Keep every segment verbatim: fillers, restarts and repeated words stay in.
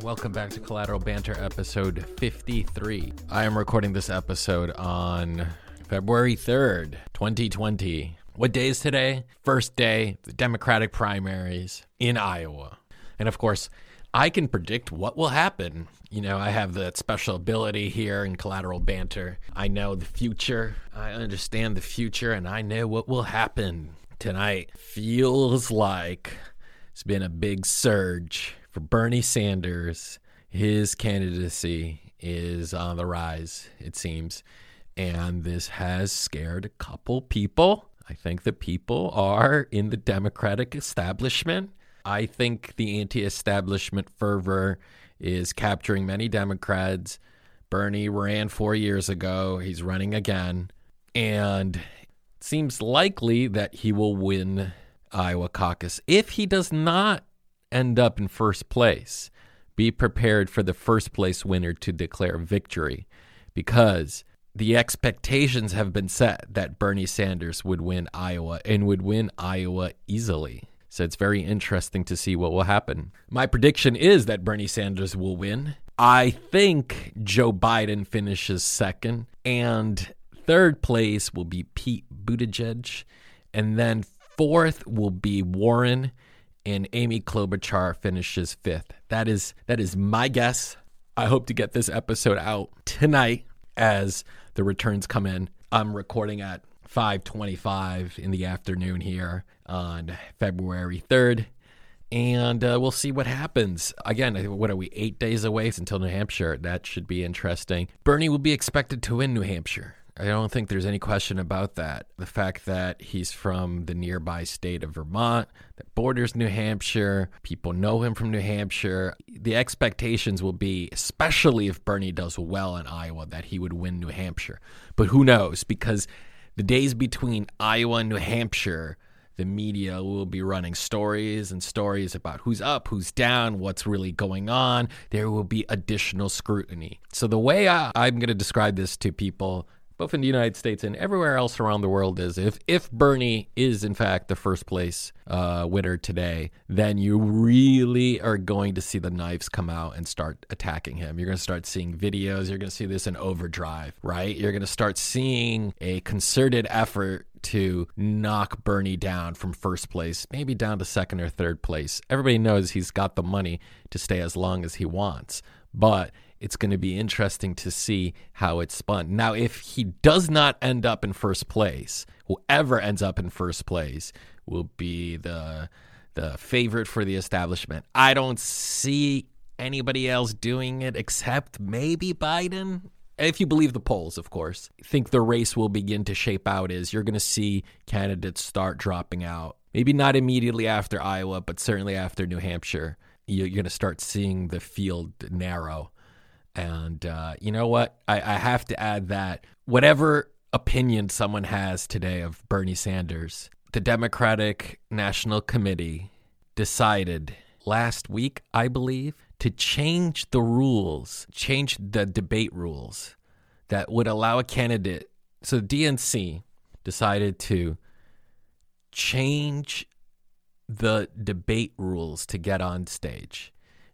Welcome back to Collateral Banter, episode fifty-three. I am recording this episode on February third, twenty twenty. What day is today? First day, the Democratic primaries in Iowa. And of course, I can predict what will happen. You know, I have that special ability here in Collateral Banter. I know the future. I understand the future, and I know what will happen. Tonight feels like it's been a big surge for Bernie Sanders. His candidacy is on the rise, it seems. And this has scared a couple people. I think the people are in the Democratic establishment. I think the anti-establishment fervor is capturing many Democrats. Bernie ran four years ago. He's running again. And it seems likely that he will win Iowa caucus. If he does not end up in first place, be prepared for the first place winner to declare victory, because the expectations have been set that Bernie Sanders would win Iowa and would win Iowa easily. So it's very interesting to see what will happen. My prediction is that Bernie Sanders will win. I think Joe Biden finishes second, and third place will be Pete Buttigieg, and then fourth will be Warren, and Amy Klobuchar finishes fifth. That is that is my guess. I hope to get this episode out tonight as the returns come in. I'm recording at five twenty-five in the afternoon here on February third, and uh, we'll see what happens. Again, what are we, eight days away until New Hampshire? That should be interesting. Bernie will be expected to win New Hampshire. I don't think there's any question about that. The fact that he's from the nearby state of Vermont, that borders New Hampshire, people know him from New Hampshire. The expectations will be, especially if Bernie does well in Iowa, that he would win New Hampshire. But who knows? Because the days between Iowa and New Hampshire, the media will be running stories and stories about who's up, who's down, what's really going on. There will be additional scrutiny. So the way I, I'm going to describe this to people, both in the United States and everywhere else around the world, is if, if Bernie is, in fact, the first place uh, winner today, then you really are going to see the knives come out and start attacking him. You're going to start seeing videos. You're going to see this in overdrive, right? You're going to start seeing a concerted effort to knock Bernie down from first place, maybe down to second or third place. Everybody knows he's got the money to stay as long as he wants, but it's going to be interesting to see how it's spun. Now, if he does not end up in first place, whoever ends up in first place will be the the favorite for the establishment. I don't see anybody else doing it except maybe Biden. If you believe the polls, of course. I think the race will begin to shape out is you're going to see candidates start dropping out. Maybe not immediately after Iowa, but certainly after New Hampshire. You're going to start seeing the field narrow. And uh, you know what? I, I have to add that whatever opinion someone has today of Bernie Sanders, the Democratic National Committee decided last week, I believe, to change the rules, change the debate rules that would allow a candidate. So the D N C decided to change the debate rules to get on stage.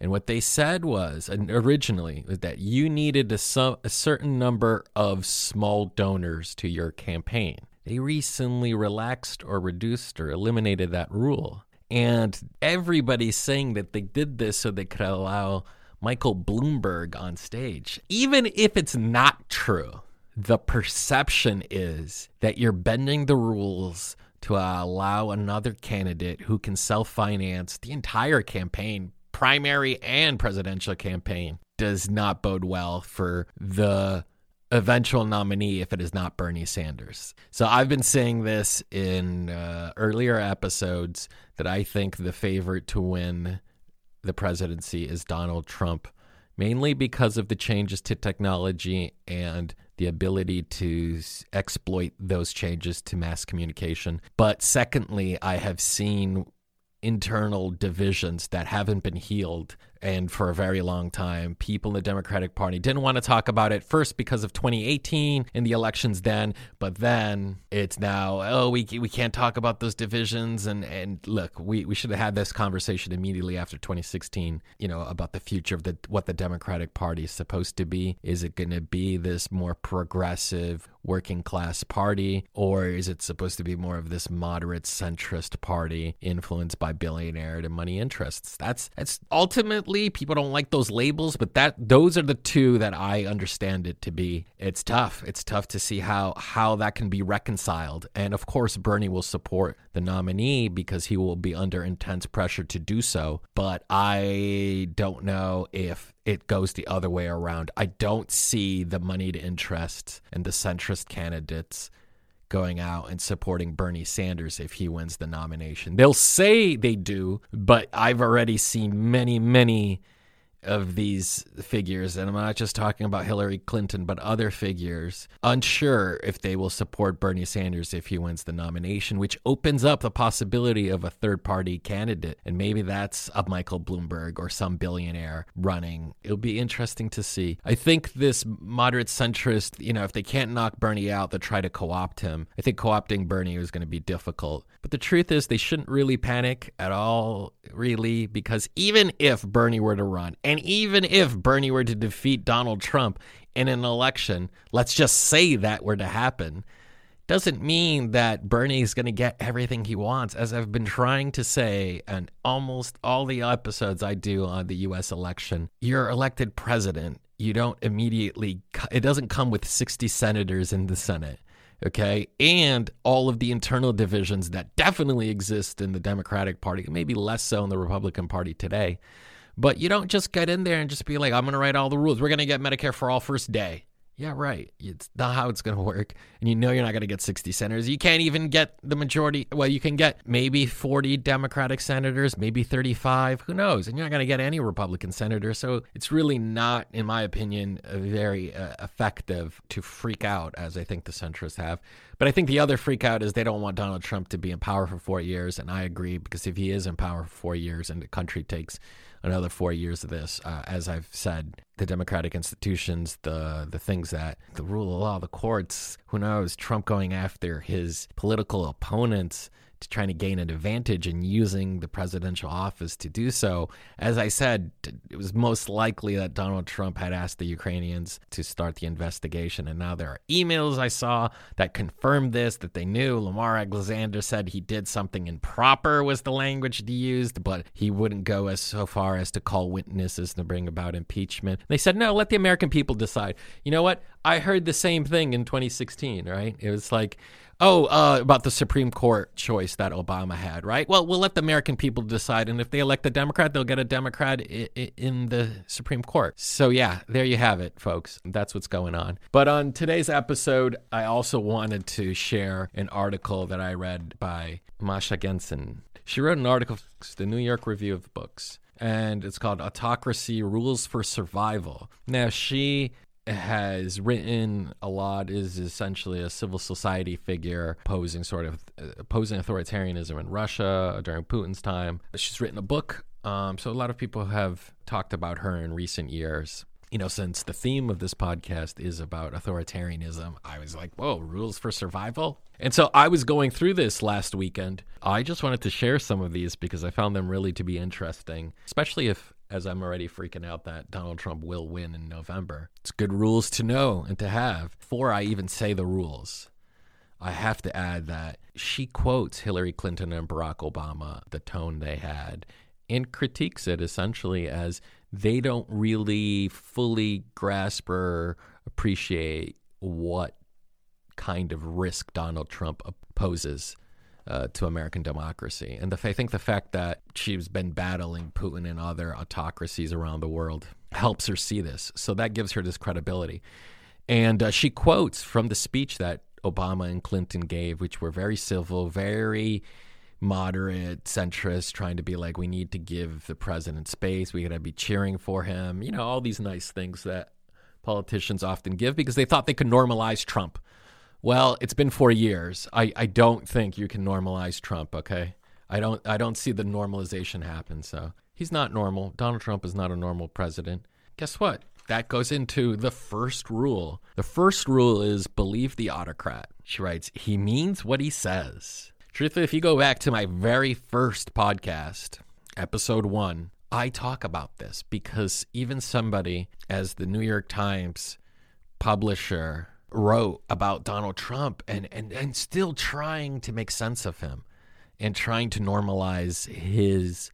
And what they said was, and originally, was that you needed a, su- a certain number of small donors to your campaign. They recently relaxed or reduced or eliminated that rule. And everybody's saying that they did this so they could allow Michael Bloomberg on stage. Even if it's not true, the perception is that you're bending the rules to allow another candidate who can self-finance the entire campaign, primary and presidential campaign. Does not bode well for the eventual nominee if it is not Bernie Sanders. So I've been saying this in uh, earlier episodes that I think the favorite to win the presidency is Donald Trump, mainly because of the changes to technology and the ability to exploit those changes to mass communication. But secondly, I have seen internal divisions that haven't been healed. And for a very long time, people in the Democratic Party didn't want to talk about it, first because of twenty eighteen and the elections then. But then it's now, oh, we we can't talk about those divisions. And, and look, we, we should have had this conversation immediately after twenty sixteen, you know, about the future of the what the Democratic Party is supposed to be. Is it going to be this more progressive working class party, or is it supposed to be more of this moderate centrist party influenced by billionaire and money interests? That's, that's ultimately, people don't like those labels, but that those are the two that I understand it to be. It's tough. It's tough to see how how that can be reconciled. And of course, Bernie will support the nominee because he will be under intense pressure to do so. But I don't know if it goes the other way around. I don't see the moneyed interests and the centrist candidates going out and supporting Bernie Sanders if he wins the nomination. They'll say they do, but I've already seen many, many of these figures, and I'm not just talking about Hillary Clinton, but other figures, unsure if they will support Bernie Sanders if he wins the nomination, which opens up the possibility of a third-party candidate. And maybe that's a Michael Bloomberg or some billionaire running. It'll be interesting to see. I think this moderate centrist, you know, if they can't knock Bernie out, they'll try to co-opt him. I think co-opting Bernie is going to be difficult. But the truth is they shouldn't really panic at all, really, because even if Bernie were to run, and even if Bernie were to defeat Donald Trump in an election, let's just say that were to happen, doesn't mean that Bernie is going to get everything he wants. As I've been trying to say in almost all the episodes I do on the U S election, you're elected president. You don't immediately, it doesn't come with sixty senators in the Senate. Okay, and all of the internal divisions that definitely exist in the Democratic Party, maybe less so in the Republican Party today. But you don't just get in there and just be like, I'm going to write all the rules. We're going to get Medicare for all first day. Yeah, right. It's not how it's going to work. And you know you're not going to get sixty senators. You can't even get the majority. Well, you can get maybe forty Democratic senators, maybe thirty-five. Who knows? And you're not going to get any Republican senators. So it's really not, in my opinion, very uh, effective to freak out, as I think the centrists have. But I think the other freak out is they don't want Donald Trump to be in power for four years. And I agree, because if he is in power for four years and the country takes another four years of this, uh, as I've said, the democratic institutions, the the things that, the rule of law, the courts, who knows, Trump going after his political opponents to trying to gain an advantage and using the presidential office to do so. As I said, it was most likely that Donald Trump had asked the Ukrainians to start the investigation. And now there are emails I saw that confirmed this, that they knew. Lamar Alexander said he did something improper was the language he used, but he wouldn't go as so far as to call witnesses to bring about impeachment. They said, no, let the American people decide. You know what? I heard the same thing in twenty sixteen, right? It was like, oh, uh, about the Supreme Court choice that Obama had, right? Well, we'll let the American people decide. And if they elect a Democrat, they'll get a Democrat I- I- in the Supreme Court. So yeah, there you have it, folks. That's what's going on. But on today's episode, I also wanted to share an article that I read by Masha Gessen. She wrote an article for the New York Review of Books, and it's called Autocracy: Rules for Survival. Now, she has written a lot, is essentially a civil society figure opposing sort of opposing authoritarianism in Russia during Putin's time. She's written a book, um, so a lot of people have talked about her in recent years. You know, since the theme of this podcast is about authoritarianism, I was like, whoa, rules for survival? And so I was going through this last weekend. I just wanted to share some of these because I found them really to be interesting, especially if, as I'm already freaking out that Donald Trump will win in November. It's good rules to know and to have. Before I even say the rules, I have to add that she quotes Hillary Clinton and Barack Obama, the tone they had, and critiques it essentially as they don't really fully grasp or appreciate what kind of risk Donald Trump poses uh, to American democracy. And the, I think the fact that she's been battling Putin and other autocracies around the world helps her see this. So that gives her this credibility. And uh, she quotes from the speech that Obama and Clinton gave, which were very civil, very moderate centrists, trying to be like, we need to give the president space, we gotta be cheering for him, you know, all these nice things that politicians often give because they thought they could normalize Trump. Well, it's been four years. I, I don't think you can normalize Trump, okay? I don't I don't see the normalization happen. So he's not normal. Donald Trump is not a normal president. Guess what? That goes into the first rule. The first rule is believe the autocrat. She writes, he means what he says. Truthfully, if you go back to my very first podcast, episode one, I talk about this because even somebody as the New York Times publisher wrote about Donald Trump and, and, and still trying to make sense of him and trying to normalize his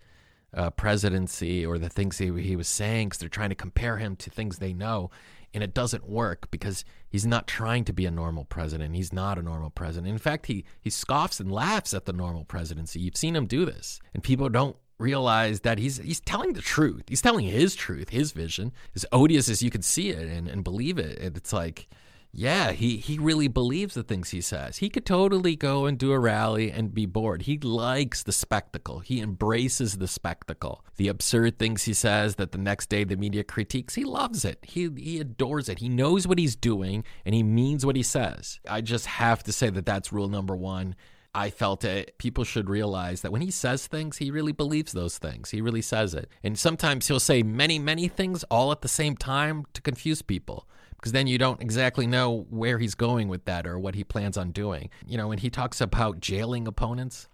Uh, presidency or the things he, he was saying, because they're trying to compare him to things they know, and it doesn't work because he's not trying to be a normal president. He's not a normal president. In fact, he he scoffs and laughs at the normal presidency. You've seen him do this, and people don't realize that he's he's telling the truth. He's telling his truth, his vision, as odious as you can see it and, and believe it. And it's like, yeah, he, he really believes the things he says. He could totally go and do a rally and be bored. He likes the spectacle. He embraces the spectacle. The absurd things he says that the next day the media critiques, he loves it. He he adores it. He knows what he's doing, and he means what he says. I just have to say that that's rule number one. I felt it. People should realize that when he says things, he really believes those things. He really says it. And sometimes he'll say many, many things all at the same time to confuse people, because then you don't exactly know where he's going with that or what he plans on doing. You know, when he talks about jailing opponents,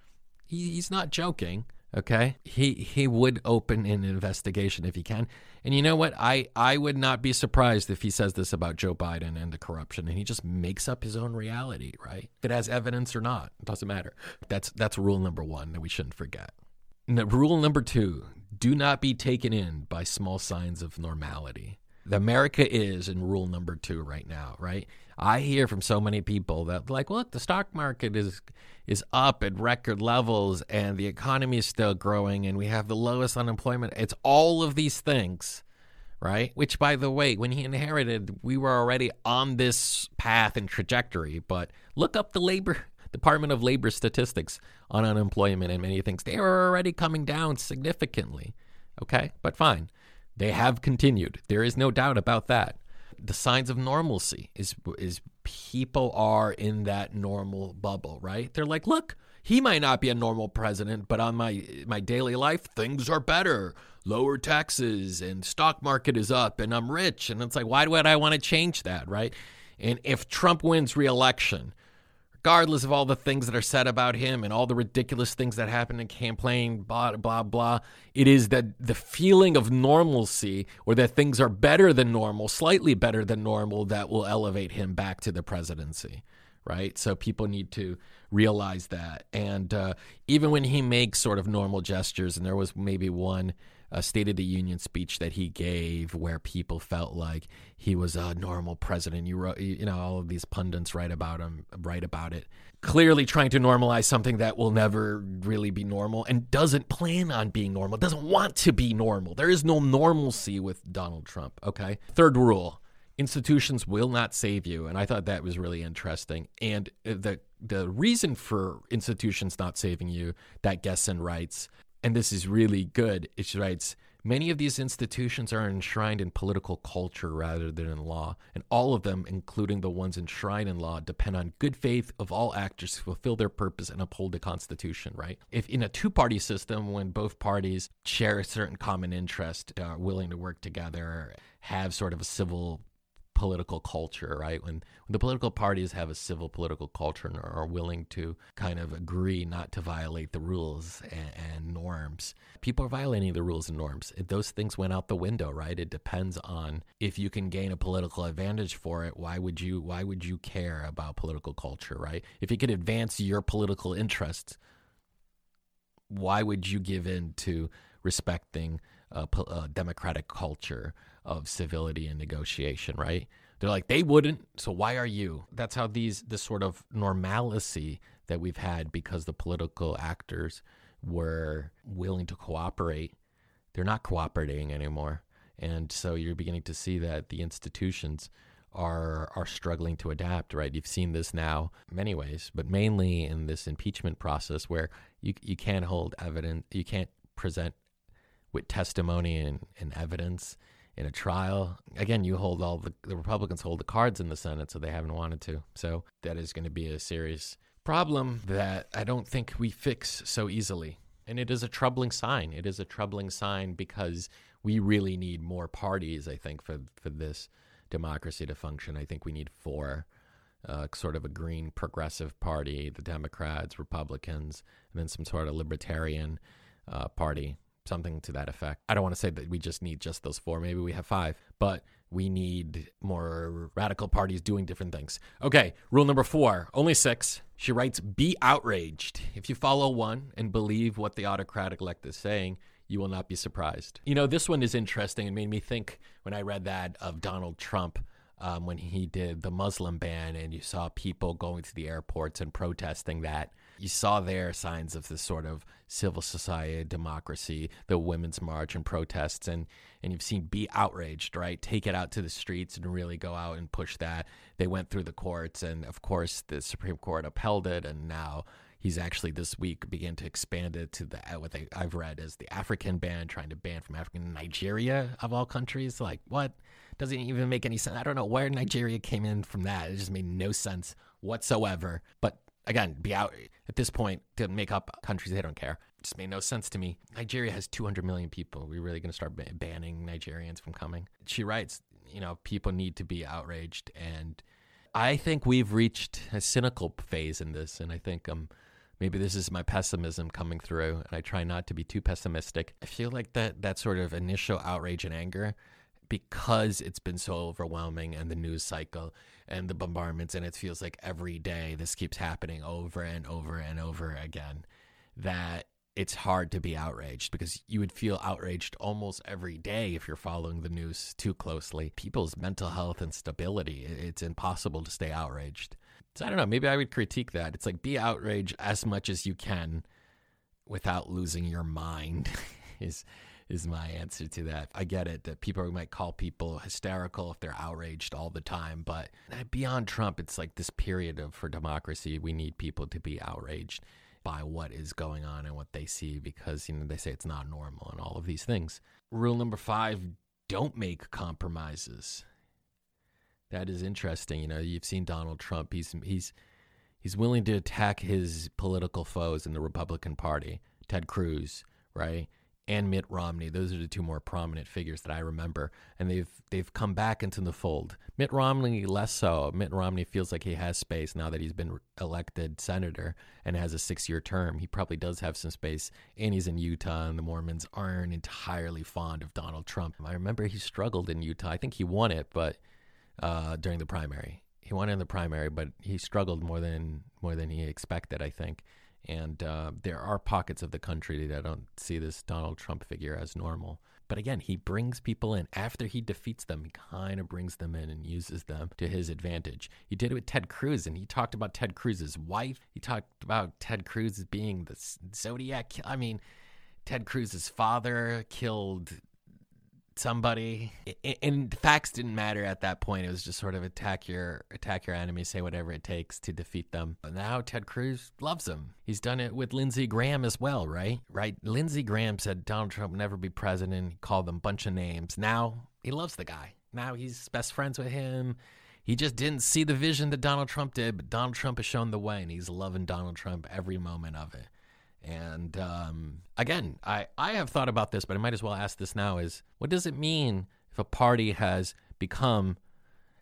he, he's not joking, okay? He he would open an investigation if he can. And you know what? I, I would not be surprised if he says this about Joe Biden and the corruption, and he just makes up his own reality, right? If it has evidence or not, it doesn't matter. That's, that's rule number one that we shouldn't forget. And rule number two, do not be taken in by small signs of normality. America is in rule number two right now, right? I hear from so many people that like, look, the stock market is is up at record levels and the economy is still growing and we have the lowest unemployment. It's all of these things, right? Which, by the way, when he inherited, we were already on this path and trajectory. But look up the labor Department of Labor statistics on unemployment and many things. They are already coming down significantly, okay? But fine. They have continued. There is no doubt about that. The signs of normalcy is is people are in that normal bubble, right? They're like, look, he might not be a normal president, but on my my daily life, things are better. Lower taxes and stock market is up and I'm rich. And it's like, why would I want to change that, right? And if Trump wins re-election, regardless of all the things that are said about him and all the ridiculous things that happen in campaign, blah, blah, blah, it is that the feeling of normalcy or that things are better than normal, slightly better than normal, that will elevate him back to the presidency, right? So people need to realize that. And uh, even when he makes sort of normal gestures, and there was maybe one uh, State of the Union speech that he gave where people felt like he was a normal president. You wrote, you know, all of these pundits write about him, write about it. Clearly trying to normalize something that will never really be normal and doesn't plan on being normal, doesn't want to be normal. There is no normalcy with Donald Trump, okay? Third rule, institutions will not save you. And I thought that was really interesting. And the the reason for institutions not saving you, that Gessen writes, and this is really good, it writes, many of these institutions are enshrined in political culture rather than in law, and all of them, including the ones enshrined in law, depend on good faith of all actors to fulfill their purpose and uphold the Constitution, right? If in a two-party system, when both parties share a certain common interest, are willing to work together, have sort of a civil political culture, right? When, when the political parties have a civil political culture and are willing to kind of agree not to violate the rules and, and norms, people are violating the rules and norms. Those things went out the window, right? It depends on if you can gain a political advantage for it. Why would you, why would you care about political culture, right? If you could advance your political interests, why would you give in to respecting a, a democratic culture of civility and negotiation, right? They're like, they wouldn't, so why are you? That's how these this sort of normalcy that we've had because the political actors were willing to cooperate. They're not cooperating anymore. And so you're beginning to see that the institutions are are struggling to adapt, right? You've seen this now in many ways, but mainly in this impeachment process where you, you can't hold evidence, you can't present with testimony and, and evidence in a trial. Again, you hold all the, the Republicans hold the cards in the Senate, so they haven't wanted to. So that is going to be a serious problem that I don't think we fix so easily. And it is a troubling sign. It is a troubling sign because we really need more parties, I think, for, for this democracy to function. I think we need four, uh, sort of a green progressive party, the Democrats, Republicans, and then some sort of libertarian uh, party, something to that effect. I don't want to say that we just need just those four. Maybe we have five, but we need more radical parties doing different things. Okay, rule number four, only six. She writes, be outraged. If you follow one and believe what the autocratic elect is saying, you will not be surprised. You know, this one is interesting. It made me think when I read that of Donald Trump um, when he did the Muslim ban and you saw people going to the airports and protesting that. You saw there signs of this sort of civil society, democracy, the Women's March and protests, and, and you've seen be outraged, right? Take it out to the streets and really go out and push that. They went through the courts, and of course, the Supreme Court upheld it, and now he's actually this week began to expand it to the what they, I've read as the African ban, trying to ban from African Nigeria of all countries. Like, what? Doesn't even make any sense. I don't know where Nigeria came in from that. It just made no sense whatsoever. But again, be out at this point to make up countries they don't care. It just made no sense to me. Nigeria has two hundred million people. Are we really going to start ban- banning Nigerians from coming? She writes, you know, people need to be outraged. And I think we've reached a cynical phase in this. And I think um, maybe this is my pessimism coming through. And I try not to be too pessimistic. I feel like that that sort of initial outrage and anger, because it's been so overwhelming and the news cycle and the bombardments, and it feels like every day this keeps happening over and over and over again, that it's hard to be outraged, because you would feel outraged almost every day if you're following the news too closely. People's mental health and stability, it's impossible to stay outraged. So I don't know, maybe I would critique that. It's like be outraged as much as you can without losing your mind is... is my answer to that. I get it that people might call people hysterical if they're outraged all the time, but beyond Trump, it's like this period of for democracy, we need people to be outraged by what is going on and what they see, because, you know, they say it's not normal and all of these things. Rule number five, don't make compromises. That is interesting. You know, you've seen Donald Trump. He's he's he's willing to attack his political foes in the Republican Party, Ted Cruz, right? And Mitt Romney. Those are the two more prominent figures that I remember. And they've they've come back into the fold. Mitt Romney less so. Mitt Romney feels like he has space now that he's been elected senator and has a six-year term. He probably does have some space, and he's in Utah, and the Mormons aren't entirely fond of Donald Trump. I remember he struggled in Utah. I think he won it, but uh, during the primary. He won in the primary, but he struggled more than more than he expected, I think. And uh, there are pockets of the country that don't see this Donald Trump figure as normal. But again, he brings people in. After he defeats them, he kind of brings them in and uses them to his advantage. He did it with Ted Cruz, and he talked about Ted Cruz's wife. He talked about Ted Cruz being the Zodiac. I mean, Ted Cruz's father killed somebody. And facts didn't matter at that point. It was just sort of attack your attack your enemy, say whatever it takes to defeat them. But now Ted Cruz loves him. He's done it with Lindsey Graham as well, right? Right. Lindsey Graham said Donald Trump would never be president. He called them a bunch of names. Now he loves the guy. Now he's best friends with him. He just didn't see the vision that Donald Trump did, but Donald Trump has shown the way, and he's loving Donald Trump every moment of it. And um, again, I, I have thought about this, but I might as well ask this now is, what does it mean if a party has become,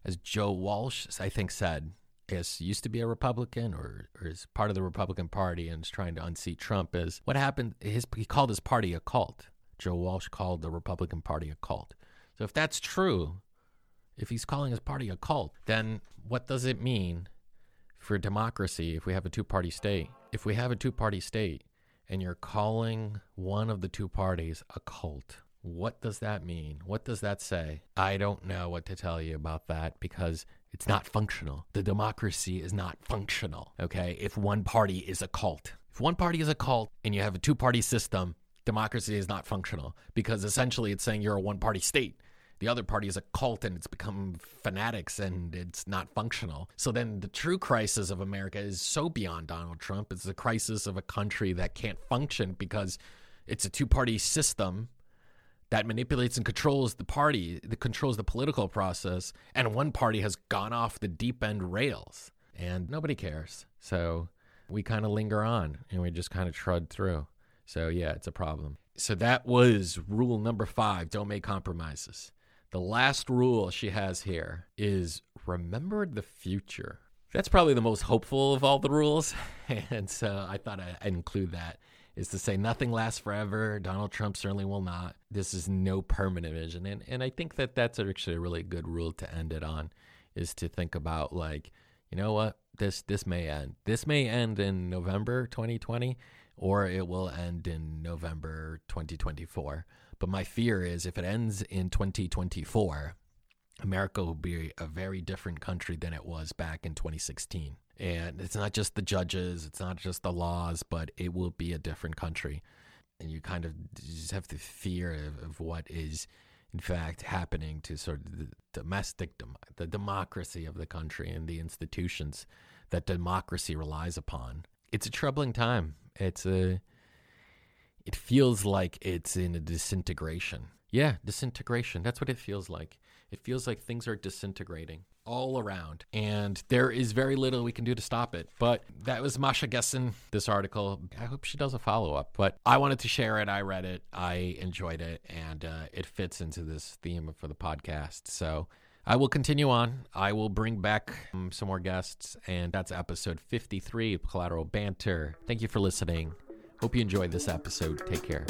as Joe Walsh, I think, said, is used to be a Republican or, or is part of the Republican Party and is trying to unseat Trump, is what happened? His, he called his party a cult. Joe Walsh called the Republican Party a cult. So if that's true, if he's calling his party a cult, then what does it mean for democracy if we have a two-party state? If we have a two-party state, and you're calling one of the two parties a cult, what does that mean? What does that say? I don't know what to tell you about that, because it's not functional. The democracy is not functional, okay? If one party is a cult. If one party is a cult and you have a two-party system, democracy is not functional, because essentially it's saying you're a one-party state. The other party is a cult, and it's become fanatics, and it's not functional. So then the true crisis of America is so beyond Donald Trump. It's the crisis of a country that can't function because it's a two-party system that manipulates and controls the party, that controls the political process, and one party has gone off the deep end rails, and nobody cares. So we kind of linger on and we just kind of trudge through. So yeah, it's a problem. So that was rule number five, don't make compromises. The last rule she has here is remember the future. That's probably the most hopeful of all the rules. And so I thought I'd include that, is to say nothing lasts forever. Donald Trump certainly will not. This is no permanent vision. And and I think that that's actually a really good rule to end it on, is to think about, like, you know what, this this may end. This may end in November twenty twenty, or it will end in November twenty twenty-four. But my fear is if it ends in twenty twenty-four, America will be a very different country than it was back in twenty sixteen. And it's not just the judges, it's not just the laws, but it will be a different country. And you kind of just have the fear of, of what is, in fact, happening to sort of the domestic, dem- the democracy of the country and the institutions that democracy relies upon. It's a troubling time. It's a, it feels like it's in a disintegration. Yeah, disintegration. That's what it feels like. It feels like things are disintegrating all around, and there is very little we can do to stop it. But that was Masha Gessen, this article. I hope she does a follow-up, but I wanted to share it. I read it. I enjoyed it, and uh, it fits into this theme for the podcast. So I will continue on. I will bring back um, some more guests, and that's episode fifty-three of Collateral Banter. Thank you for listening. Hope you enjoyed this episode. Take care.